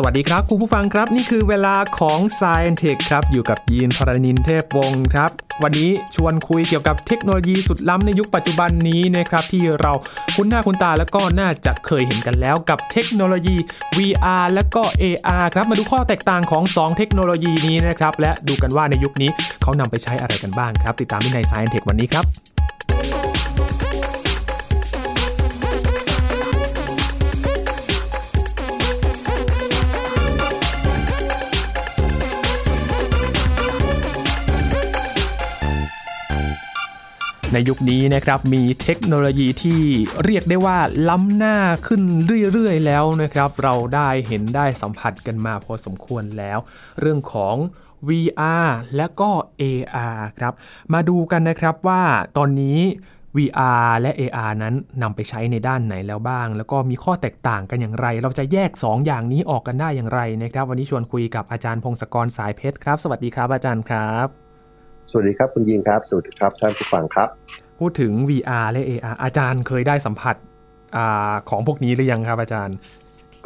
สวัสดีครับคุณผู้ฟังครับนี่คือเวลาของ ScienTech ครับอยู่กับยีนพรณินทร์เทพวงศ์ครับวันนี้ชวนคุยเกี่ยวกับเทคโนโลยีสุดล้ำในยุคปัจจุบันนี้นะครับที่เราคุ้นหน้าคุ้นตาแล้วก็น่าจะเคยเห็นกันแล้วกับเทคโนโลยี VR และก็ AR ครับมาดูข้อแตกต่างของ2เทคโนโลยีนี้นะครับและดูกันว่าในยุคนี้เขานำไปใช้อะไรกันบ้างครับติดตามใน ScienTech วันนี้ครับในยุคนี้นะครับมีเทคโนโลยีที่เรียกได้ว่าล้ำหน้าขึ้นเรื่อยๆแล้วนะครับเราได้เห็นได้สัมผัสกันมาพอสมควรแล้วเรื่องของ VR และก็ AR ครับมาดูกันนะครับว่าตอนนี้ VR และ AR นั้นนำไปใช้ในด้านไหนแล้วบ้างแล้วก็มีข้อแตกต่างกันอย่างไรเราจะแยก2 อย่างนี้ออกกันได้อย่างไรนะครับวันนี้ชวนคุยกับอาจารย์พงศกรสายเพชรครับสวัสดีครับอาจารย์ครับสวัสดีครับคุณยินครับสวัสดีครับท่านผู้ฟังครับพูดถึง VR และ AR อาจารย์เคยได้สัมผัสของพวกนี้หรือยังครับอาจารย์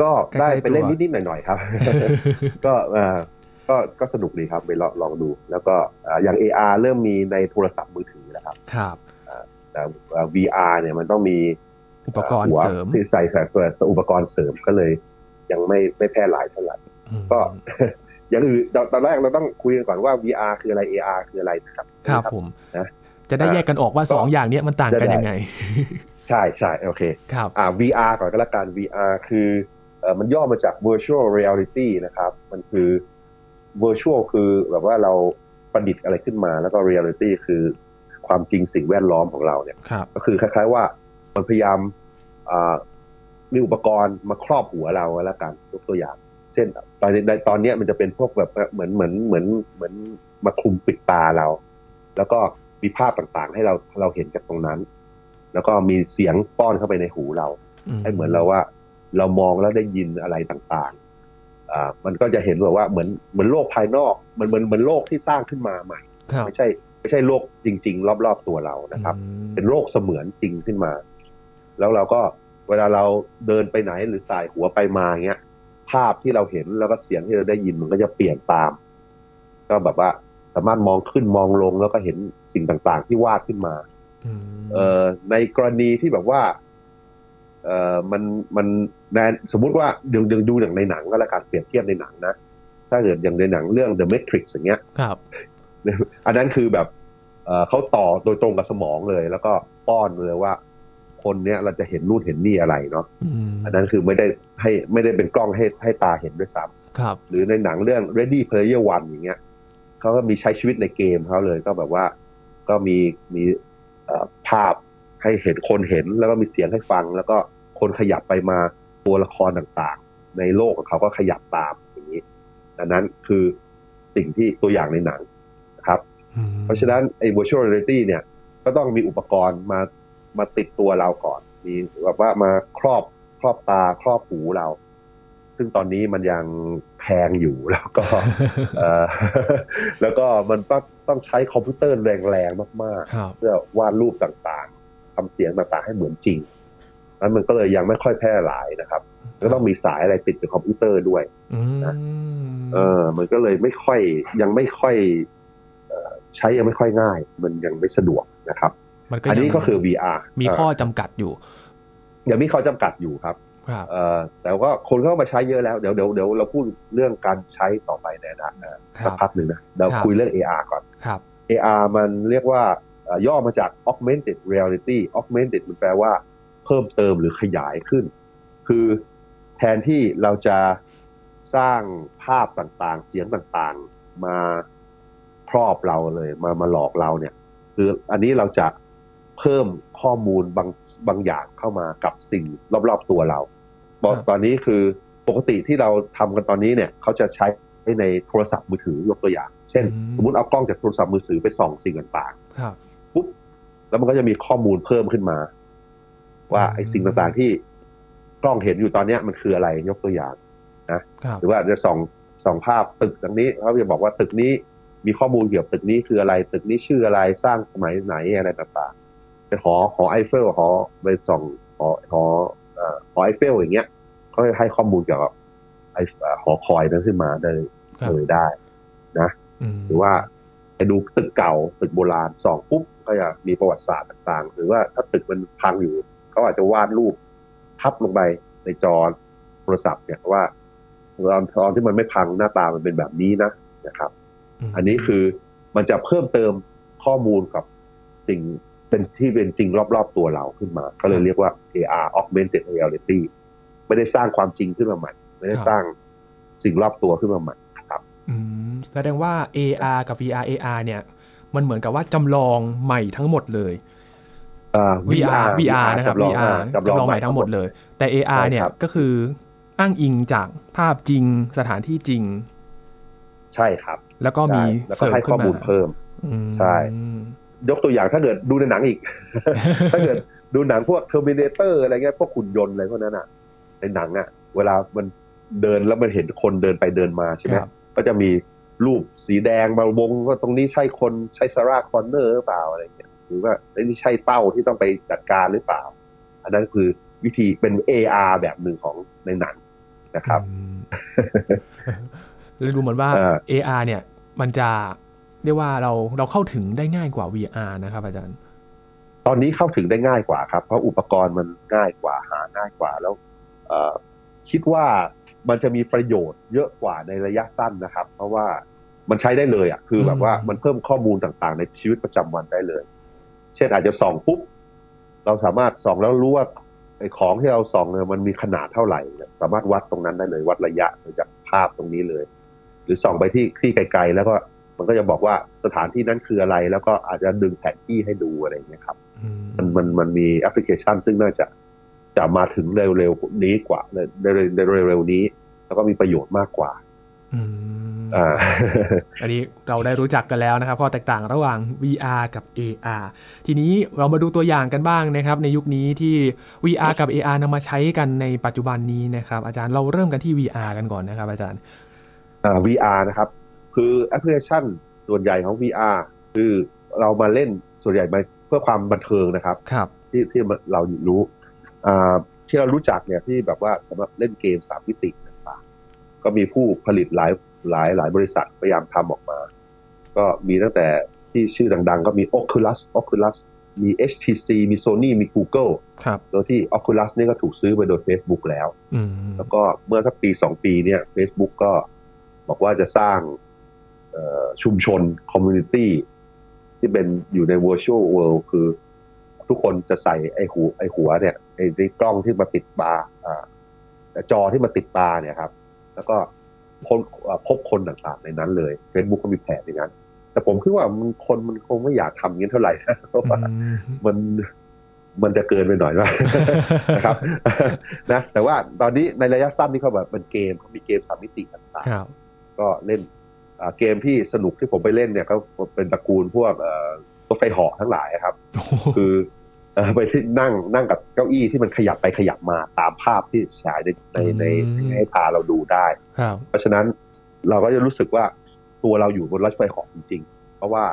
ก็ได้ไปเล่นนิดๆหน่อยๆครับ ก็สนุกดีครับไปลองดูแล้วก็อย่าง AR เริ่มมีในโทรศัพท์มือถือแล้วครับครับแต่ VR เนี่ยมันต้องมีอุปกรณ์เสริมที่ใส่อุปกรณ์เสริมก็เลยยังไม่แพร่หลายเท่าไหร่ก็อย่างอื่นตอนแรกเราต้องคุยกันก่อนว่า VR คืออะไร AR คืออะไรนะครับครับผมนะจะได้แยกกันออกว่า2 อย่างนี้มันต่างกันยังไงใช่ๆโอเคครับVR ก่อนก็แล้วกัน VR คือมันย่อมาจาก Virtual Reality นะครับมันคือ Virtual คือแบบว่าเราประดิษฐ์อะไรขึ้นมาแล้วก็ Reality คือความจริงสิ่งแวดล้อมของเราเนี่ยก็คือคล้ายๆว่ามันพยายามมีอุปกรณ์มาครอบหัวเราแล้วกันยกตัวอย่างเช่นตอนนี้มันจะเป็นพวกแบบเหมือนมาคลุมปิดตาเราแล้วก็มีภาพต่างๆให้เราเห็นจากตรงนั้นแล้วก็มีเสียงป้อนเข้าไปในหูเราให้เหมือนเราว่าเรามองแล้วได้ยินอะไรต่างๆมันก็จะเห็นแบบว่าเหมือนโลกภายนอกมันเหมือนโลกที่สร้างขึ้นมาใหม่ไม่ใช่โลกจริงๆรอบๆตัวเรานะครับเป็นโลกเสมือนจริงขึ้นมาแล้วเราก็เวลาเราเดินไปไหนหรือส่ายหัวไปมาเงี้ยภาพที่เราเห็นแล้วก็เสียงที่เราได้ยินมันก็จะเปลี่ยนตามก็แบบว่าสามารถมองขึ้นมองลงแล้วก็เห็นสิ่งต่างๆที่วาดขึ้นมาในกรณีที่แบบว่ามันสมมุติว่าดึงดูอย่างในหนังก็แล้วกันเปรียบเทียบในหนังนะถ้าเกิดอย่างในหนังเรื่อง The Matrix อย่างเงี้ยครับอันนั้นคือแบบเขาต่อโดยตรงกับสมองเลยแล้วก็ป้อนเลยว่าคนเนี้ยเราจะเห็นนู่นเห็นนี่อะไรเนาะอันนั้นคือไม่ได้เป็นกล้องให้ตาเห็นด้วยซ้ำหรือในหนังเรื่อง Ready Player One อย่างเงี้ยเขาก็มีใช้ชีวิตในเกมเขาเลยก็แบบว่าก็มีภาพให้เห็นคนเห็นแล้วก็มีเสียงให้ฟังแล้วก็คนขยับไปมาตัวละครต่างๆในโลกของเขาก็ขยับตามอย่างนี้อันนั้นคือสิ่งที่ตัวอย่างในหนังนะครับเพราะฉะนั้นไอ้ Virtual Reality เนี่ยก็ต้องมีอุปกรณ์มาติดตัวเราก่อนมีแบบว่ามาครอบตาครอบหูเราซึ่งตอนนี้มันยังแพงอยู่แล้วก็ แล้วก็มันต้องใช้คอมพิวเตอร์แรงๆมากๆเพื่อวาดรูปต่างๆทำเสียงต่างๆให้เหมือนจริงนั้นมันก็เลยยังไม่ค่อยแพร่หลายนะครับก็ต้องมีสายอะไรติดกับคอมพิวเตอร์ด้วยนะมันก็เลยใช้ยังไม่ค่อยง่ายมันยังไม่สะดวกนะครับอันนี้ก็คือ VR มีข้อจำกัดอยู่ยังมีข้อจำกัดอยู่ครับแต่ก็คนเข้ามาใช้เยอะแล้วเดี๋ยวเราพูดเรื่องการใช้ต่อไปในสักพักหนึ่งนะเราคุยเรื่อง AR ก่อน AR มันเรียกว่าย่อมาจาก Augmented Reality Augmented มันแปลว่าเพิ่มเติมหรือขยายขึ้นคือแทนที่เราจะสร้างภาพต่างๆเสียงต่างๆมาครอบเราเลยมาหลอกเราเนี่ยคืออันนี้เราจะเพิ่มข้อมูลบางอย่างเข้ามากับสิ่งรอบๆตัวเราตอนนี้คือปกติที่เราทำกันตอนนี้เนี่ยเขาจะใช้ในโทรศัพท์มือถือยกตัวอย่างเช่นสมมุติเอากล้องจากโทรศัพท์มือถือไปส่องสิ่งต่างๆปุ๊บแล้วมันก็จะมีข้อมูลเพิ่มขึ้นมาว่าไอ้สิ่งต่างๆที่กล้องเห็นอยู่ตอนนี้มันคืออะไรยกตัวอย่างนะหรือว่าจะส่องภาพตึกตรงนี้เขาจะบอกว่าตึกนี้มีข้อมูลเกี่ยวกับตึกนี้คืออะไรตึกนี้ชื่ออะไรสร้างสมัยไหนอะไรต่างๆหอไอเฟลหอไปส่องหอไอเฟลอย่างเงี้ยเขาให้ข้อมูลเกี่ยวกับ หอคอยนั้นขึ้นมาได้เลยได้นะหรือว่าไปดูตึกเก่าตึกโบราณสองปุ๊บก็จะมีประวัติศาสตร์ต่างๆหรือว่าถ้าตึกมันพังอยู่เขาอาจจะวาดรูปทับลงไปในจอโทรศัพท์เนี่ยว่าตอนที่มันไม่พังหน้าตามันเป็นแบบนี้นะครับอันนี้คือมันจะเพิ่มเติมข้อมูลกับสิ่งเป็นที่เป็นจริงรอบๆตัวเราขึ้นมาก็เลยเรียกว่า AR Augmented Reality ไม่ได้สร้างความจริงขึ้นมาใหม่ไม่ได้สร้างสิ่งรอบตัวขึ้นมาใหม่ครับแสดงว่า AR กับ VR AR เนี่ยมันเหมือนกับว่าจำลองใหม่ทั้งหมดเลยVR นะครับ VR จำลองใหม่ทั้งหมดเลยแต่ AR เนี่ยก็คืออ้างอิงจากภาพจริงสถานที่จริงใช่ครับแล้วก็มีเสริมข้อมูลเพิ่มใช่ยกตัวอย่างถ้าเกิดดูในหนังอีก ถ้าเกิดดูหนังพวก Terminator อะไรเงี้ยพวกหุ่นยนต์อะไรพวกนั้นอ่ะในหนังอ่ะเวลามันเดินแล้วมันเห็นคนเดินไปเดินมาใช่ไหมก็จะมีรูปสีแดงมาวงว่าตรงนี้ใช่คนใช่ซาร่าคอนเนอร์หรือเปล่าอะไรเงี้ยหรือว่านี่ใช่เป้าที่ต้องไปจัดการหรือเปล่าอันนั้นคือวิธีเป็น AR แบบหนึ่งของในหนังนะครับ เลยดูเหมือนว่า AR เนี่ยมันจะเรียกว่าเราเข้าถึงได้ง่ายกว่า VR นะครับอาจารย์ตอนนี้เข้าถึงได้ง่ายกว่าครับเพราะอุปกรณ์มันง่ายกว่าหาง่ายกว่าแล้วคิดว่ามันจะมีประโยชน์เยอะกว่าในระยะสั้นนะครับเพราะว่ามันใช้ได้เลยอ่ะคือแบบว่ามันเพิ่มข้อมูลต่างๆในชีวิตประจำวันได้เลยเช่นอาจจะส่องปุ๊บเราสามารถส่องแล้วรู้ว่าไอ้ของที่เราส่องเนี่ยมันมีขนาดเท่าไหร่สามารถวัดตรงนั้นได้เลยวัดระยะจากภาพตรงนี้เลยหรือส่องไปที่ไกลๆแล้วก็มันก็จะบอกว่าสถานที่นั้นคืออะไรแล้วก็อาจจะดึงแผนที่ให้ดูอะไรอย่างเงี้ยครับมันมีแอปพลิเคชันซึ่งน่าจะมาถึงเร็วๆนี้กว่าเร็วๆนี้แล้วก็มีประโยชน์มากกว่าอันนี้เราได้รู้จักกันแล้วนะครับข้อแตกต่างระหว่าง VR กับ AR ทีนี้เรามาดูตัวอย่างกันบ้างนะครับในยุคนี้ที่ VR กับ AR นำมาใช้กันในปัจจุบันนี้นะครับอาจารย์เราเริ่มกันที่ VR กันก่อนนะครับอาจารย์VR นะครับคือแอปพลิเคชันส่วนใหญ่ของ VR คือเรามาเล่นส่วนใหญ่มาเพื่อความบันเทิงนะครับที่เรารู้ที่เรารู้จักเนี่ยที่แบบว่าสำหรับเล่นเกม3มิติต่างๆก็มีผู้ผลิตหลายบริษัทพยายามทำออกมาก็มีตั้งแต่ที่ชื่อดังๆก็มี Oculus มี HTC มี Sony มี Google โดยที่ Oculus นี่ก็ถูกซื้อไปโดย Facebook แล้วแล้วก็เมื่อสักปี2ปีเนี่ย Facebook ก็บอกว่าจะสร้างชุมชนคอมมูนิตี้ที่เป็นอยู่ใน Virtual World คือทุกคนจะใส่ไอ้หัวเนี่ยไอ้กล้องที่มาติดตาจอที่มาติดตาเนี่ยครับแล้วก็พบคนต่างๆในนั้นเลย Facebook ก็มีแผนอย่างนั้นแต่ผมคิดว่ามันคงไม่อยากทำอย่างนี้เท่าไหร่นะเพราะว่ามันจะเกินไปหน่อยว่านะครับนะแต่ว่าตอนนี้ในระยะสั้นนี่เขาแบบเป็นเกมเขามีเกม3มิติต่างๆก็เล่นเกมที่สนุกที่ผมไปเล่นเนี่ยก็เป็นตระกูลพวกรถไฟเหาะทั้งหลายครับ คือไปที่นั่งกับเก้าอี้ที่มันขยับไปขยับมาตามภาพที่ฉายในให้ตาเราดูได้เพราะฉะนั้นเราก็จะรู้สึกว่าตัวเราอยู่บนรถไฟเหาะจริงๆเพราะว่า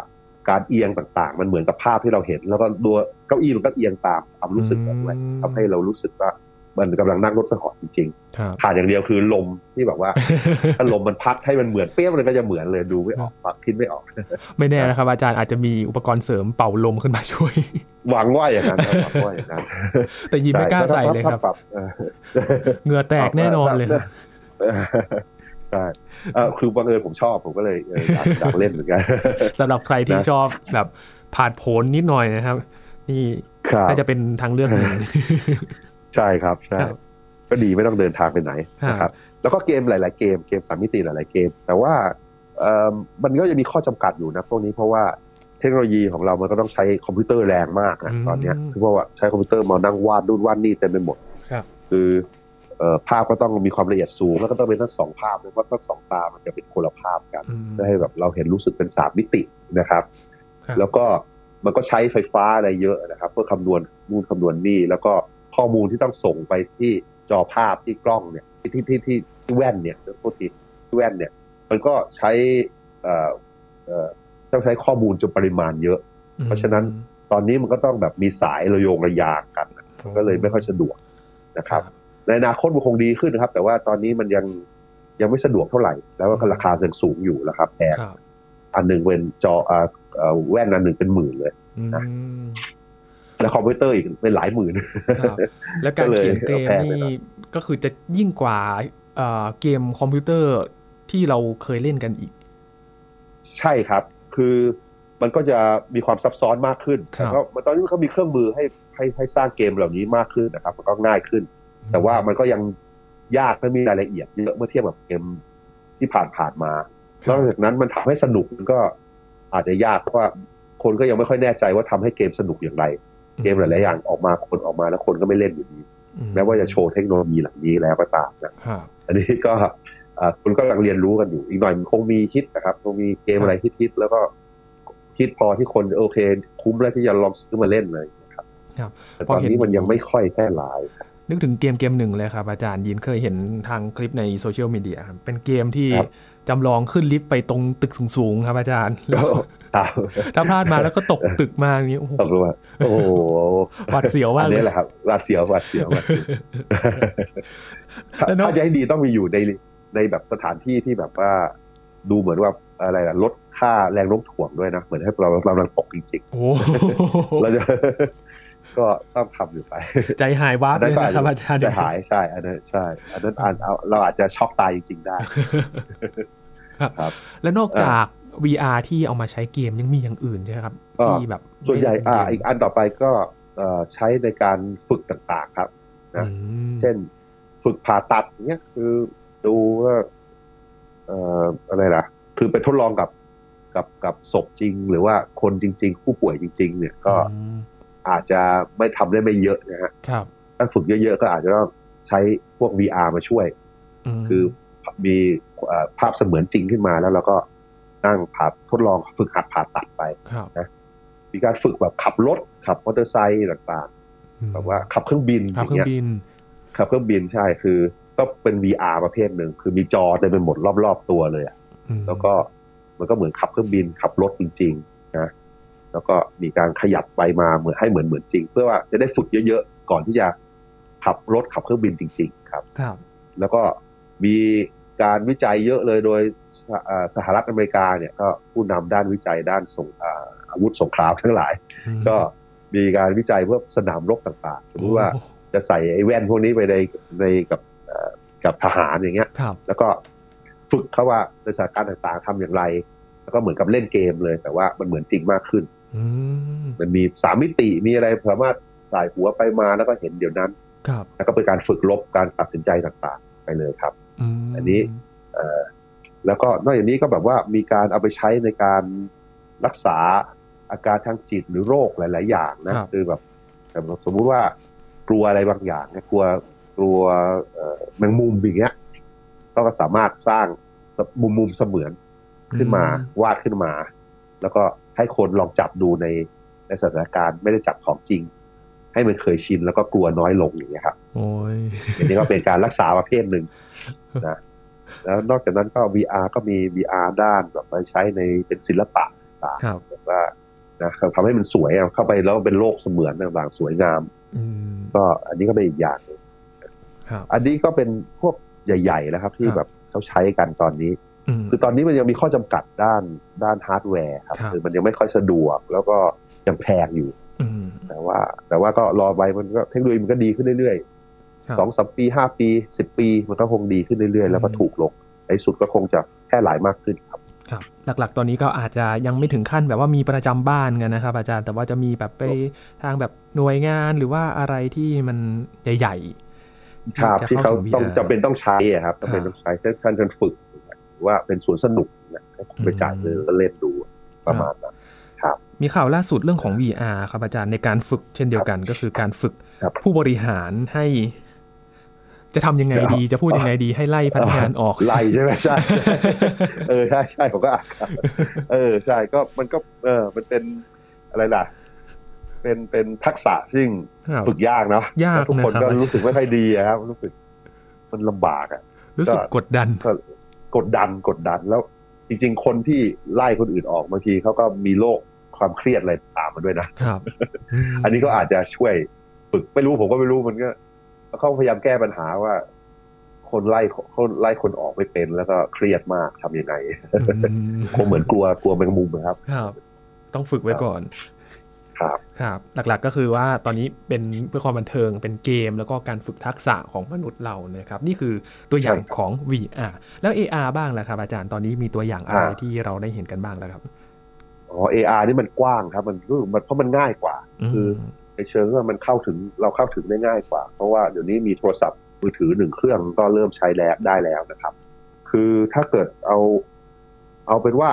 การเอียงต่างๆมันเหมือนกับภาพที่เราเห็นแล้วก็ตัวเก้าอี้มันก็เอียงตามความรู้สึกเราด้วยทำให้เรารู้สึกว่ามันกำลังนั่งรถไฟเหาะจริงๆขาดอย่างเดียวคือลมที่แบบว่าถ้าลมมันพัดให้มันเหมือนเปรี้ยวเลยก็จะเหมือนเลยดูไม่ออกปักคิดไม่ออกไม่แน่นะครับอาจารย์อาจจะมีอุปกรณ์เสริมเป่าลมขึ้นมาช่วยหวังว่าอย่างนั้นหวังว่าอย่างนั้นแต่ยิมไม่กล้าใส่เลยครับเหงื่อแตกแน่นอนเลยใช่คือบังเอิญผมชอบผมก็เลยอยากเล่นเหมือนกันสำหรับใครที่ชอบแบบผาดโผนนิดหน่อยนะครับนี่น่าจะเป็นทางเลือกนึงใช่ครับใช่ก็ดีไม่ต้องเดินทางไปไหนนะครับแล้วก็เกมหลายๆเกม3มิติหลายๆเกมแต่ว่ามันก็จะมีข้อจำกัดอยู่นะพวกนี้เพราะว่าเทคโนโลยีของเรามันก็ต้องใช้คอมพิวเตอร์แรงมากนะตอนนี้คือเพราะว่าใช้คอมพิวเตอร์มานั่งวาดนู่นวาดนี่เต็มไปหมดคือภาพก็ต้องมีความละเอียดสูงแล้วก็ต้องเป็นทั้งสองภาพเพราะทั้งสองตามันจะเป็นคนละภาพกันให้แบบเราเห็นรู้สึกเป็น3มิตินะครับแล้วก็มันก็ใช้ไฟฟ้าอะไรเยอะนะครับเพื่อคำนวณนู่นคำนวณนี่แล้วก็ข้อมูลที่ต้องส่งไปที่จอภาพที่กล้องเนี่ยที่แว่นเนี่ยที่แว่นเนี่ยมันก็ใช้ต้องใช้ข้อมูลจนปริมาณเยอะเพราะฉะนั้นตอนนี้มันก็ต้องแบบมีสายระโยงระยางกันก็เลยไม่ค่อยสะดวกนะครับในอนาคตมันคงดีขึ้นนะครับแต่ว่าตอนนี้มันยัง ยังไม่สะดวกเท่าไหร่แล้วก็ราคายังสูงอยู่ราคาแพงอันหนึ่งเป็นจอแว่นอันหนึ่งเป็นหมื่นเลยนะแล้วคอมพิวเตอร์อีกเป็นหลายหมื่นแล้วการเขียนเกมนี่ก็คือจะยิ่งกว่าเกมคอมพิวเตอร์ที่เราเคยเล่นกันอีกใช่ครับคือมันก็จะมีความซับซ้อนมากขึ้นแล้วตอนนี้เขามีเครื่องมือให้สร้างเกมเหล่านี้มากขึ้นนะครับมันก็ง่ายขึ้นแต่ว่ามันก็ยังยากและมีรายละเอียดเยอะเมื่อเทียบกับเกมที่ผ่านมาแล้วจากนั้นมันทำให้สนุกมันก็อาจจะยากเพราะว่าคนก็ยังไม่ค่อยแน่ใจว่าทำให้เกมสนุกอย่างไรเกมหลายๆอย่างออกมาแล้วคนก็ไม่เล่นอยู่ดีแม้ว่าจะโชว์เทคโนโลยีเหล่านี้แล้วก็ตามนะอันนี้ก็คุณก็กำลังเรียนรู้กันอยู่อีกหน่อยมันคงมีฮิตนะครับคงมีเกมอะไรฮิตๆแล้วก็ฮิตพอที่คนโอเคคุ้มแล้วที่จะลองซื้อมาเล่นเลยครับแต่ตอนนี้มันยังไม่ค่อยแพร่หลายนึกถึงเกมหนึ่งเลยครับอาจารย์ยินเคยเห็นทางคลิปในโซเชียลมีเดียเป็นเกมที่จำลองขึ้นลิฟต์ไปตรงตึกสูงๆครับอาจารย์แล้วถ้าพลาดมาแล้วก็ตกตึกมาอย่างนี้โอ้โหหวาดเสียวมากเลยแหละครับหวาดเสียวถ้าจะให้ดีต้องมีอยู่ในแบบสถานที่ที่แบบว่าดูเหมือนว่าอะไรล่ะลดค่าแรงโน้มถ่วงด้วยนะเหมือนให้เรากำลังตกจริงๆเราจะก็ต้องทำอยู่ไปใจหายวาบเลยนะครับอาจารย์ใจหายใช่อันนั้นใช่อันนั้นเราอาจจะช็อกตายจริงๆได้ครับและนอกจาก VR ที่เอามาใช้เกมยังมีอย่างอื่นใช่ไหมครับที่แบบส่วนใหญ่อีกอันต่อไปก็ใช้ในการฝึกต่างๆครับนะเช่นฝึกผ่าตัดเนี้ยคือดูว่าอะไรล่ะคือไปทดลองกับศพจริงหรือว่าคนจริงๆผู้ป่วยจริงๆเนี่ยก็อาจจะไม่ทำได้ไม่เยอะนะฮะถ้าฝึกเยอะๆก็อาจจะต้องใช้พวก VR มาช่วยคือมีภาพเสมือนจริงขึ้นมาแล้วเราก็นั่งผ่าทดลองฝึกหัดผ่าตัดไปนะมีการฝึกแบบขับรถขับมอเตอร์ไซค์ต่างๆแบบว่าขับเครื่องบินอย่างเงี้ยขับเครื่องบินใช่คือก็เป็น VR ประเภทหนึ่งคือมีจอเต็มไปหมดรอบๆตัวเลยอ่ะแล้วก็มันก็เหมือนขับเครื่องบินขับรถจริงๆนะแล้วก็มีการขยับไปมาเหมือนให้เหมือนจริงเพื่อว่าจะได้ฝึกเยอะๆก่อนที่จะขับรถขับเครื่องบินจริงๆครับแล้วก็มีการวิจัยเยอะเลยโดยสหรัฐอเมริกาเนี่ยก็ผู้นำด้านวิจัยด้านอาวุธสงครามทั้งหลายก็มีการวิจัยเพื่อสนามรบต่างๆสมมติว่าจะใส่ไอ้แว่นพวกนี้ไปในกับทหารอย่างเงี้ยแล้วก็ฝึกเขาว่าในสถานการณ์ต่างๆทำอย่างไรแล้วก็เหมือนกับเล่นเกมเลยแต่ว่ามันเหมือนจริงมากขึ้นมันมีสามมิติมีอะไรสามารถสายหัวไปมาแล้วก็เห็นเดี๋ยวนั้นแล้วก็เป็นการฝึกลบการตัดสินใจต่างๆไปเลยครับอันนี้แล้วก็นอกจากนี้ก็แบบว่ามีการเอาไปใช้ในการรักษาอาการทางจิตหรือโรคหลายๆอย่างนะคือแบบสมมุติว่ากลัวอะไรบางอย่างนะกลัวแมงมุมอย่างเงี้ยก็สามารถสร้างมุมเสมือนขึ้นมาวาดขึ้นมาแล้วก็ให้คนลองจับดูในสถานการณ์ไม่ได้จับของจริงให้มันเคยชินแล้วก็กลัวน้อยลงอย่างเงี้ยครับโอ้ยอันนี้ก็เป็นการรักษาประเภทหนึ่งนะแล้วนอกจากนั้นก็ VR ก็มี VR ด้านแบบไปใช้ในเป็นศิลปะต่างๆแบบว่านะทำให้มันสวยเข้าไปแล้วเป็นโลกเสมือนต่างๆสวยงามก็อันนี้ก็เป็นอีกอย่างอันนี้ก็เป็นพวกใหญ่ๆนะครับที่แบบเขาใช้กันตอนนี้คือตอนนี้มันยังมีข้อจำกัดด้านฮาร์ดแวร์ครับคือมันยังไม่ค่อยสะดวกแล้วก็ยังแพงอยู่แต่ว่าก็รอไปมันก็เทคโนโลยีมันก็ดีขึ้นเรื่อยๆ 2-3 ปี 5 ปี 10 ปีมันก็คงดีขึ้นเรื่อยๆแล้วก็ถูกลงในสุดก็คงจะแพร่หลายมากขึ้นครับหลักๆตอนนี้ก็อาจจะยังไม่ถึงขั้นแบบว่ามีประจำบ้านกันนะครับอาจารย์แต่ว่าจะมีแบบไปทางแบบหน่วยงานหรือว่าอะไรที่มันใหญ่ๆครับที่เขาต้องจำเป็นต้องใช้ครับจำเป็นต้องใช้ท่านฝึกว่าเป็นสวนสนุกนะไปจ่ายเงินก็เล่นดูประมาณนั้นครับมีข่าวล่าสุดเรื่องของ VR ครับอาจารย์ในการฝึกเช่นเดียวกันก็คือการฝึกผู้บริหารให้จะทำยังไงดีจะพูดยังไงดีให้ไล่พนักงานออกไล่ใช่ไหมใช่ใช่ผมก็ใช่ก็มันก็มันเป็นอะไรล่ะเป็นทักษะซึ่งฝึกยากเนาะทุกคนก็รู้สึกไม่ค่อยดีครับรู้สึกมันลำบากอ่ะรู้สึกกดดันแล้วจริงๆคนที่ไล่คนอื่นออกบางทีเขาก็มีโรคความเครียดอะไรตามมาด้วยนะครับ อันนี้ก็อาจจะช่วยฝึกไม่รู้ผมก็ไม่รู้มันก็เขาพยายามแก้ปัญหาว่า คนไล่คนออกไม่เป็นแล้วก็เครียดมากทำยังไงคงเหมือนกลัวแมงมุมนะครับต้องฝึกไว้ก่อนครับหลักๆก็คือว่าตอนนี้เป็นเพื่อความบันเทิงเป็นเกมแล้วก็การฝึกทักษะของมนุษย์เรานะครับนี่คือตัวอย่างของ VR แล้ว AR บ้างล่ะครับอาจารย์ตอนนี้มีตัวอย่างอะไรที่เราได้เห็นกันบ้างแล้วครับอ๋อ AR นี่มันกว้างครับมันเพราะมันง่ายกว่าคือในเชิงว่ามันเข้าถึงได้ง่ายกว่าเพราะว่าเดี๋ยวนี้มีโทรศัพท์มือถือ1เครื่องก็เริ่มใช้แล้วได้แล้วนะครับคือถ้าเกิดเอาเป็นว่า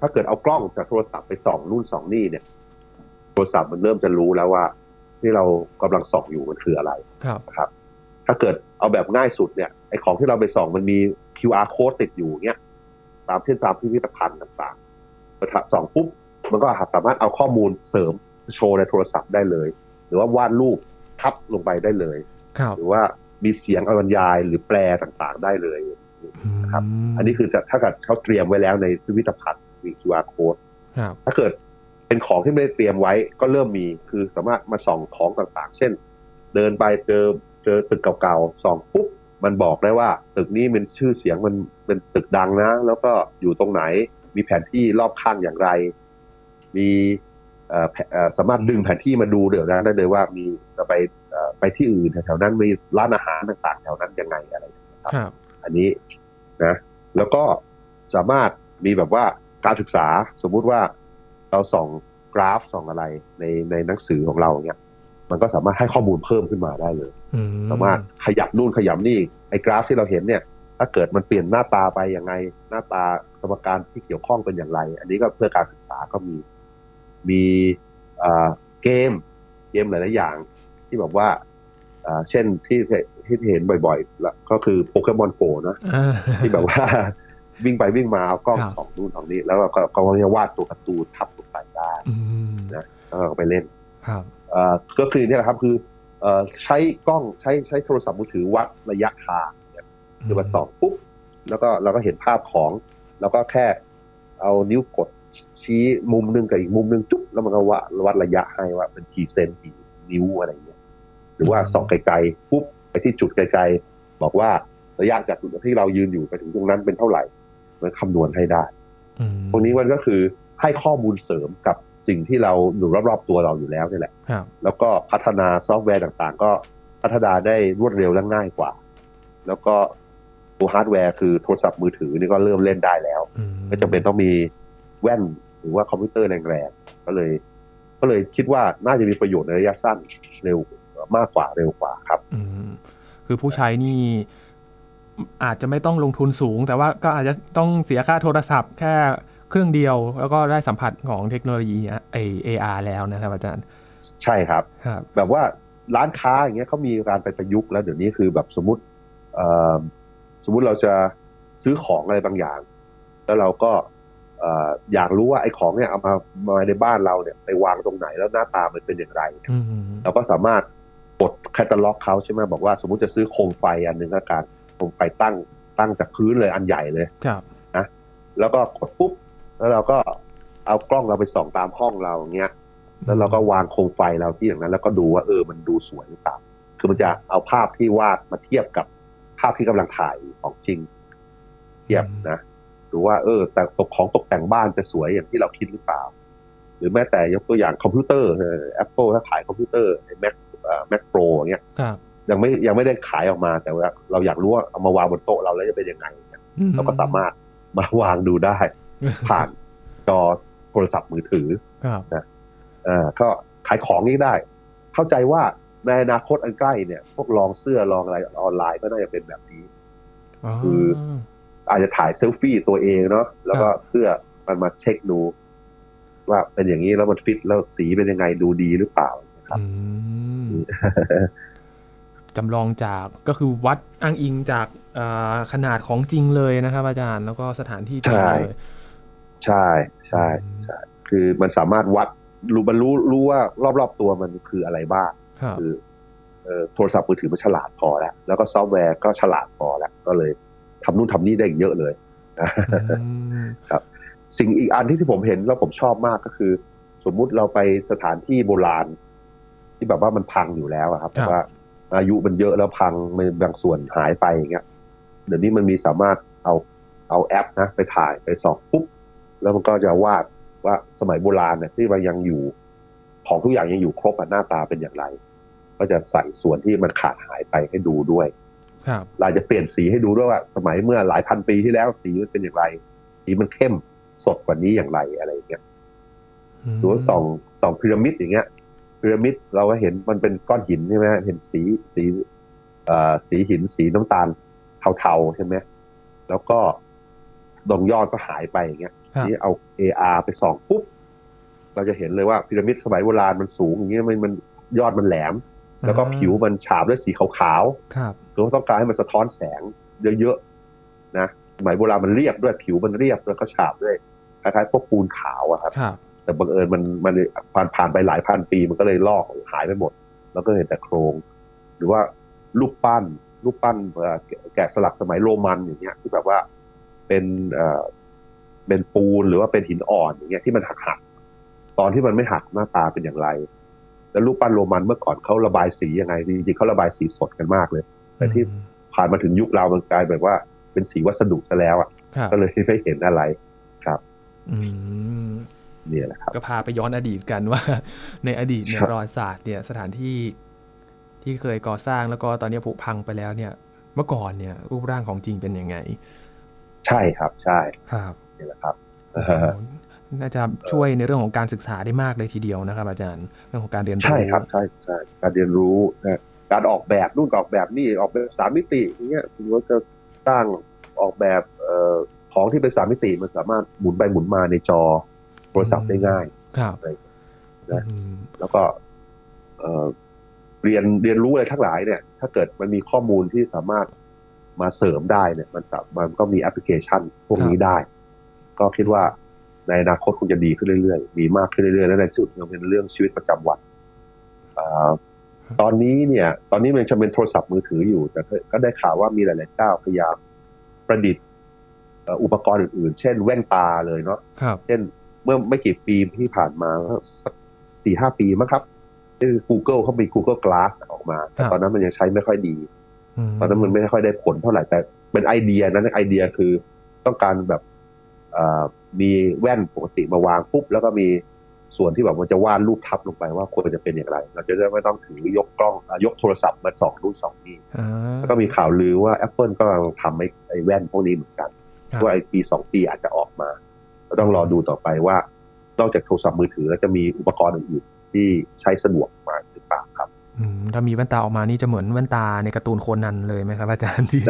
ถ้าเกิดเอากล้องจากโทรศัพท์ไปส่องนู่นส่องนี่เนี่ยโทรศัพท์มันเริ่มจะรู้แล้วว่าที่เรากำลังส่องอยู่มันคืออะไรครับถ้าเกิดเอาแบบง่ายสุดเนี่ยไอ้ของที่เราไปส่องมันมี QR code ติดอยู่เงี้ยตามพิพิธภัณฑ์ต่างๆพอส่องปุ๊บมันก็สามารถเอาข้อมูลเสริมโชว์ในโทรศัพท์ได้เลยหรือว่าวาดรูปทับลงไปได้เลยหรือว่ามีเสียงบรรยายหรือแปลต่างๆได้เลยนะครับอันนี้คือถ้าเกิดเขาเตรียมไว้แล้วในพิพิธภัณฑ์มี QR code ถ้าเกิดเป็นของที่ไม่ได้เตรียมไว้ก็เริ่มมีคือสามารถมาส่องของต่างๆเช่นเดินไปเจอตึกเก่าๆส่องปุ๊บมันบอกได้ว่าตึกนี้มันชื่อเสียงมันเป็นตึกดังนะแล้วก็อยู่ตรงไหนมีแผนที่รอบข้างอย่างไรมีสามารถดึงแผนที่มาดูเดี๋ยวนั้นได้เลยว่ามีจะไปที่อื่นแถวๆนั้นมีร้านอาหารต่างๆแถวนั้นยังไงอะไรครับอันนี้นะแล้วก็สามารถมีแบบว่าการศึกษาสมมุติว่าเราส่องกราฟส่องอะไรในหนังสือของเราเนี่ยมันก็สามารถให้ข้อมูลเพิ่มขึ้นมาได้เลยสามารถขยับนู่นขยับนี่ไอ้กราฟที่เราเห็นเนี่ยถ้าเกิดมันเปลี่ยนหน้าตาไปยังไงหน้าตาสมการที่เกี่ยวข้องเป็นอย่างไรอันนี้ก็เพื่อการศึกษาก็มีเกมหลายๆอย่างที่แบบว่าเช่นที่เห็นบ่อยๆแล้วก็คือโปเกมอนโกนะที่แบบว่าวิ่งไปวิ่งมาเอากล้องส่องนู่นส่องนี้แล้วก็จะวาดตัวการ์ตูนทับลงไปได้นะก็ไปเล่นก็คือเนี่ยครับคือใช้กล้องใช้โทรศัพท์มือถือวัดระยะทางคือวัดส่องปุ๊บแล้วก็เราก็เห็นภาพของแล้วก็แค่เอานิ้วกดชี้มุมนึงกับอีกมุมนึงจุ๊บแล้วมันก็วัดระยะให้ว่าเป็นกี่เซนกี่นิ้วอะไรอย่างเงี้ยหรือว่าส่องไกลๆปุ๊บไปที่จุดไกลๆบอกว่าระยะจากจุดที่เรายืนอยู่ไปถึงตรงนั้นเป็นเท่าไหร่มันคำนวณให้ได้ตรงนี้มันก็คือให้ข้อมูลเสริมกับสิ่งที่เราอยู่รอบๆตัวเราอยู่แล้วนี่แหละแล้วก็พัฒนาซอฟต์แวร์ต่างๆก็พัฒนาได้รวดเร็วและง่ายกว่าแล้วก็ตัวฮาร์ดแวร์คือโทรศัพท์มือถือนี่ก็เริ่มเล่นได้แล้วไม่จำเป็นต้องมีแว่นหรือว่าคอมพิวเตอร์แรงๆก็เลยคิดว่าน่าจะมีประโยชน์ในระยะสั้นเร็วมากกว่าเร็วกว่าครับคือผู้ใช้นี่อาจจะไม่ต้องลงทุนสูงแต่ว่าก็อาจจะต้องเสียค่าโทรศัพท์แค่เครื่องเดียวแล้วก็ได้สัมผัสของเทคโนโลยี AR แล้วนะครับอาจารย์ใช่ครับแบบว่าร้านค้าอย่างเงี้ยเขามีการไปประยุกต์แล้วเดี๋ยวนี้คือแบบสมมุติเราจะซื้อของอะไรบางอย่างแล้วเราก็อยากรู้ว่าไอ้ของเนี่ยเอามาในบ้านเราเนี่ยไปวางตรงไหนแล้วหน้าตามันเป็นอย่างไรเราก็สามารถกดแคตตาล็อกเขาใช่ไหมบอกว่าสมมุติจะซื้อโคมไฟอันนึงละกันโคมไฟตั้งจากพื้นเลยอันใหญ่เลยนะแล้วก็กดปุ๊บแล้วเราก็เอากล้องเราไปส่องตามห้องเราอย่างเงี้ยแล้วเราก็วางโคมไฟเราที่อย่างนั้นแล้วก็ดูว่ามันดูสวยหรือเปล่าคือมันจะเอาภาพที่วาดมาเทียบกับภาพที่กำลังถ่ายของจริงเทียบนะหรือว่าแต่ของตกแต่งบ้านจะสวยอย่างที่เราคิดหรือเปล่าหรือแม้แต่ยกตัวอย่างคอมพิวเตอร์ Apple ถ้าขายคอมพิวเตอร์ใน Mac Pro เงี้ยยังไม่ได้ขายออกมาแต่ว่าเราอยากรู้ว่าเอามาวางบนโต๊ะเราแล้วจะเป็นยังไงเราก็สามารถมาวางดูได้ผ่านจอโทรศัพท์มือถือนะก็ขายของนี้ได้เข้าใจว่าในอนาคตอันใกล้เนี่ยพวกลองเสื้อลองอะไรออนไลน์ก็น่าจะเป็นแบบนี้คืออาจจะถ่ายเซลฟี่ตัวเองเนาะแล้วก็เสื้อมันมาเช็คดูว่าเป็นอย่างนี้แล้วมันฟิตแล้วสีเป็นยังไงดูดีหรือเปล่านะครับจำลองจากก็คือวัดอ้างอิงจากขนาดของจริงเลยนะครับอาจารย์แล้วก็สถานที่จริงเลยใช่คือมันสามารถวัดรู้ว่ารอบๆตัวมันคืออะไรบ้างคือโทรศัพท์มือถือมันฉลาดพอแล้วก็ซอฟต์แวร์ก็ฉลาดพอแล้วก็เลยทำนู่นทำนี่ได้เยอะเลยครับสิ่งอีกอันที่ผมเห็นแล้วผมชอบมากก็คือสมมุติเราไปสถานที่โบราณที่แบบว่ามันพังอยู่แล้วครับแต่ว่า อายุมันเยอะแล้วพังมันบางส่วนหายไปอย่างเงี้ยเดี๋ยวนี้มันมีสามารถเอาแอปนะไปถ่ายไปส่องปุ๊บแล้วมันก็จะวาดว่าสมัยโบราณเนี่ยที่มันยังอยู่ของทุกอย่างยังอยู่ครบหน้าตาเป็นอย่างไรก็จะใส่ส่วนที่มันขาดหายไปให้ดูด้วยเราจะเปลี่ยนสีให้ดูด้วยว่าสมัยเมื่อหลายพันปีที่แล้วสีมันเป็นอย่างไรสีมันเข้มสดกว่านี้อย่างไรอะไรอย่างเงี้ยหรือว่าส่องพีระมิดอย่างเงี้ยพีระมิดเราก็เห็นมันเป็นก้อนหินใช่ไหมเห็นสีหินสีน้ำตาลเทาๆใช่ไหมแล้วก็ดงยอดก็หายไปอย่างเงี้ยนี่เอา AR ไปส่องปุ๊บเราจะเห็นเลยว่าพีระมิดสมัยโบราณมันสูงอย่างเงี้ยมันยอดมันแหลมแล้วก็ผิวมันฉาบด้วยสีขาวๆเราต้องการให้มันสะท้อนแสงเยอะๆนะสมัยโบราณมันเรียบด้วยผิวมันเรียบแล้วก็ฉาบด้วยคล้ายๆพวกปูนขาวอะครับแต่บังเอิญมันผ่านไปหลายพันปีมันก็เลยลอกหายไปหมดแล้วก็เห็นแต่โครงหรือว่ารูปปั้นแกะสลักสมัยโรมันอย่างเงี้ยที่แบบว่าเป็นปูนหรือว่าเป็นหินอ่อนอย่างเงี้ยที่มันหักตอนที่มันไม่หักหน้าตาเป็นอย่างไรแล้วรูปปั้นโรมันเมื่อก่อนเขาระบายสียังไงจริงๆเขาระบายสีสดกันมากเลยแต่ที่ผ่านมาถึงยุคเรามันกลายแบบว่าเป็นสีวัสดุซะแล้วอ่ะก็เลยไม่เห็นอะไรครับเนี่ยแหละครับก็พาไปย้อนอดีตกันว่าในอดีตในประวัติศาสตร์เนี่ยสถานที่ที่เคยก่อสร้างแล้วก็ตอนนี้ผุพังไปแล้วเนี่ยเมื่อก่อนเนี่ยรูปร่างของจริงเป็นยังไงใช่ครับใช่ครับนี่แหละครับน่าจะช่วยในเรื่องของการศึกษาได้มากเลยทีเดียวนะครับอาจารย์เรื่องของการเรียนรู้ใช่ครับใช่ใช่การเรียนรู้นะการออกแบบนู่นออกแบบนี่ออกแบบสามมิติอย่างเงี้ยคุณว่าจะสร้างออกแบบของที่เป็นสามมิติมันสามารถหมุนไปหมุนมาในจอโทรศัพท์ได้ง่ายครับนะแล้วก็เรียนรู้อะไรทั้งหลายเนี่ยถ้าเกิดมันมีข้อมูลที่สามารถมาเสริมได้เนี่ยมันก็มีแอปพลิเคชันพวกนี้ได้ก็คิดว่าในอนาคตคงจะดีขึ้นเรื่อยๆมีมากขึ้นเรื่อยๆและในจุดมันเป็นเรื่องชีวิตประจำวันตอนนี้มันจะเป็นโทรศัพท์มือถืออยู่แต่ก็ได้ข่าวว่ามีหลายๆเจ้าพยายามประดิษฐ์อุปกรณ์อื่นๆเช่นแว่นตาเลยเนาะเช่นเมื่อไม่กี่ปีที่ผ่านมาสัก 4-5 ปีมั้งครับที่ Google เขามี Google Glass ออกมาแต่ตอนนั้นมันยังใช้ไม่ค่อยดีตอนนั้นมันไม่ค่อยได้ผลเท่าไหร่แต่เป็นไอเดียนั้นไอเดียคือต้องการแบบมีแว่นปกติมาวางปุ๊บแล้วก็มีส่วนที่แบบมันจะวาดรูปทับลงไปว่าควรจะเป็นอย่างไรเราจะได้ไม่ต้องถือยกกล้องยกโทรศัพท์มาส่องรูป2นี่แล้วก็มีข่าวลือว่า Apple ก็กำลังทำไอ้แว่นพวกนี้เหมือนกันว่าไอ้ปี2ปีอาจจะออกมาก็ต้องรอดูต่อไปว่านอกจากโทรศัพท์มือถือแล้วจะมีอุปกรณ์อื่นที่ใช้สะดวกมาหรือเปล่าครับถ้ามีแว่นตาออกมานี่จะเหมือนแว่นตาในการ์ตูนโคนันเลยไหมครับอาจารย์ที่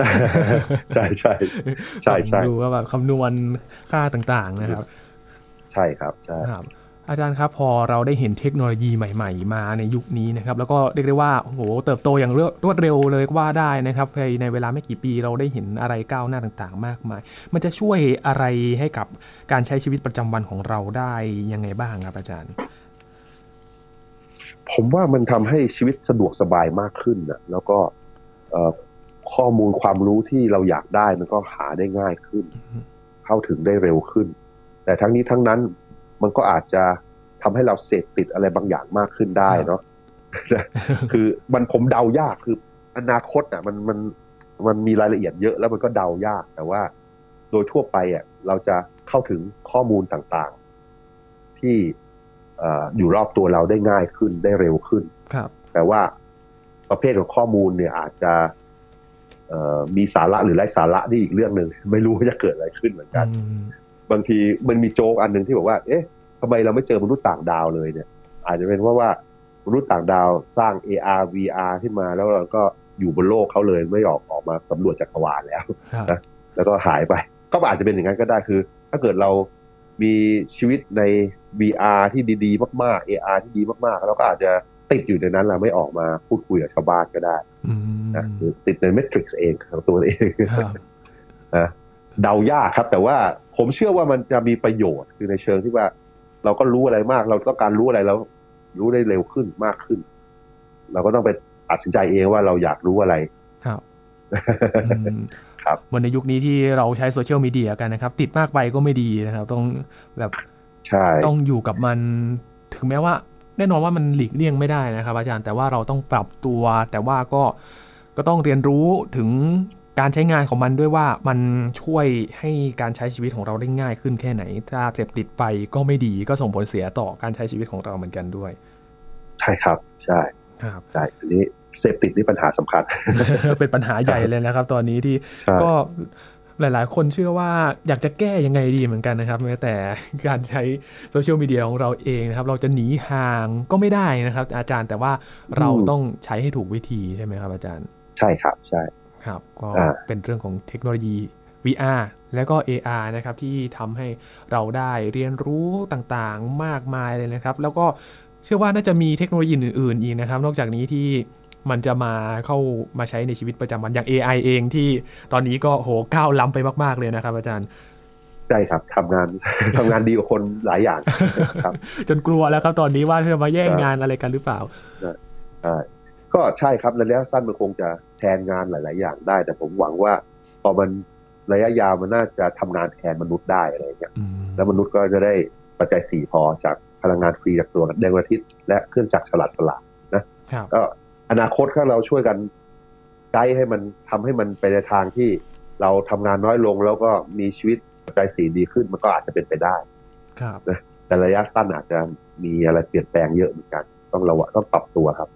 ใช่ๆใช่ๆดูว่าแบบคำนวณค่าต่างๆนะครับใช่ครับใช่ครับอาจารย์ครับพอเราได้เห็นเทคโนโลยีใหม่ๆมาในยุคนี้นะครับแล้วก็เรียกได้ว่าโอ้โหเติบโตอย่างรวดเร็วเลยก็ว่าได้นะครับในเวลาไม่กี่ปีเราได้เห็นอะไรก้าวหน้าต่างๆมากมายมันจะช่วยอะไรให้กับการใช้ชีวิตประจำวันของเราได้ยังไงบ้างครับอาจารย์ผมว่ามันทำให้ชีวิตสะดวกสบายมากขึ้นนะแล้วก็ข้อมูลความรู้ที่เราอยากได้มันก็หาได้ง่ายขึ้นเข้าถึงได้เร็วขึ้นแต่ทั้งนี้ทั้งนั้นมันก็อาจจะทำให้เราเสพติดอะไรบางอย่างมากขึ้นได้เนาะ คือผมเดายากคืออนาคตอ่ะมันมีรายละเอียดเยอะแล้วมันก็เดายากแต่ว่าโดยทั่วไปอ่ะเราจะเข้าถึงข้อมูลต่างๆที่อยู่รอบตัวเราได้ง่ายขึ้นได้เร็วขึ้นแต่ว่าประเภทของข้อมูลเนี่ยอาจจะมีสาระหรือไร้สาระนี่อีกเรื่องนึงไม่รู้ว่าจะเกิดอะไรขึ้นเหมือนกันบางทีมันมีโจ๊กอันนึงที่บอกว่าเอ๊ะทำไมเราไม่เจอมนุษย์ต่างดาวเลยเนี่ยอาจจะเป็นเพราะว่ามนุษย์ต่างดาวสร้าง AR VR ขึ้นมาแล้วเราก็อยู่บนโลกเขาเลยไม่ออกมาสำรวจจักรวาลแล้วนะแล้วก็หายไปก็อาจจะเป็นอย่างนั้นก็ได้คือถ้าเกิดเรามีชีวิตใน VR ที่ดีๆมากๆ AR ที่ดีมากๆแล้วก็อาจจะติดอยู่ในนั้นเราไม่ออกมาพูดคุยกับชาวบ้านก็ได้นะหรือติดในเมทริกซ์เองของตัวเองนะเดายากครับแต่ว่าผมเชื่อว่ามันจะมีประโยชน์คือในเชิงที่ว่าเราก็รู้อะไรมากเราต้องการรู้อะไรแล้วรู้ได้เร็วขึ้นมากขึ้นเราก็ต้องไปตัดสินใจเองว่าเราอยากรู้อะไรครับวันในยุคนี้ที่เราใช้โซเชียลมีเดียกันนะครับติดมากไปก็ไม่ดีนะครับต้องแบบต้องอยู่กับมันถึงแม้ว่า แน่นอนว่ามันหลีกเลี่ยงไม่ได้นะครับอาจารย์แต่ว่าเราต้องปรับตัวแต่ว่าก็ต้องเรียนรู้ถึงการใช้งานของมันด้วยว่ามันช่วยให้การใช้ชีวิตของเราได้ง่ายขึ้นแค่ไหนถ้าเสพติดไปก็ไม่ดีก็ส่งผลเสียต่อการใช้ชีวิตของเราเหมือนกันด้วยใช่ครับใช่ครับใช่อันนี้เสพติดนี่ปัญหาสำคัญ เป็นปัญหาใหญ่เลยนะครับตอนนี้ที่ก็หลายๆคนเชื่อว่าอยากจะแก้ยังไงดีเหมือนกันนะครับแม้แต่การใช้โซเชียลมีเดียของเราเองนะครับเราจะหนีห่างก็ไม่ได้นะครับอาจารย์แต่ว่าเราต้องใช้ให้ถูกวิธีใช่ไหมครับอาจารย์ใช่ครับใช่ครับก็เป็นเรื่องของเทคโนโลยี VR แล้วก็ AR นะครับที่ทำให้เราได้เรียนรู้ต่างๆมากมายเลยนะครับแล้วก็เชื่อว่าน่าจะมีเทคโนโลยีอื่นๆอีกนะครับนอกจากนี้ที่มันจะมาเข้ามาใช้ในชีวิตประจำวันอย่าง AI เองที่ตอนนี้ก็โหก้าวล้ำไปมากๆเลยนะครับอาจารย์ใช่ครับทำงานดีกว่าคนหลายอย่างครับจนกลัวแล้วครับตอนนี้ว่าจะมาแย่งงานอะไรกันหรือเปล่าก็ใช่ครับระยะสั้นมันคงจะแทนงานหลายๆอย่างได้แต่ผมหวังว่าพอมันระยะยาวมันน่าจะทำงานแทนมนุษย์ได้อะไรอย่างเงี้ยแล้วมนุษย์ก็จะได้ปัจจัย4พอจากพลังงานฟรีจากดวงอาทิตย์และเครื่องจักรฉลาดนะก็อนาคตถ้าเราช่วยกันไกด์ให้มันทำให้มันไปในทางที่เราทำงานน้อยลงแล้วก็มีชีวิตปัจจัย4ดีขึ้นมันก็อาจจะเป็นไปได้นะแต่ระยะสั้นอาจจะมีอะไรเปลี่ยนแปลงเยอะเหมือนกันต้องระวังต้องปรับตัวครับ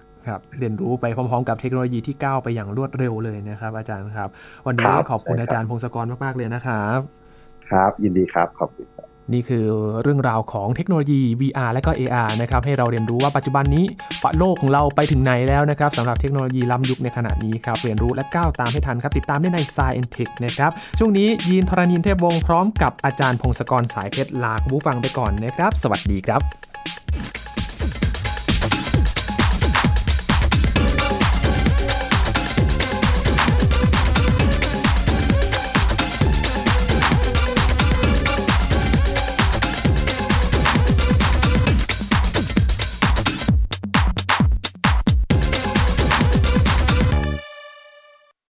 เรียนรู้ไปพร้อมๆกับเทคโนโลยีที่ก้าวไปอย่างรวดเร็วเลยนะครับอาจารย์ครับวันนี้ขอบคุณอาจารย์พงศกรมากๆเลยนะครับครับยินดีครับขอบคุณนี่คือเรื่องราวของเทคโนโลยี VR และก็ AR นะครับให้เราเรียนรู้ว่าปัจจุบันนี้โลกของเราไปถึงไหนแล้วนะครับสำหรับเทคโนโลยีล้ำยุคในขณะนี้ครับเรียนรู้และก้าวตามให้ทันครับติดตามได้ใน ScienTech นะครับช่วงนี้ยีนธรณินเทพวงศ์พร้อมกับอาจารย์พงศกรสายเพชรลาคุณผู้ฟังไปก่อนนะครับสวัสดีครับ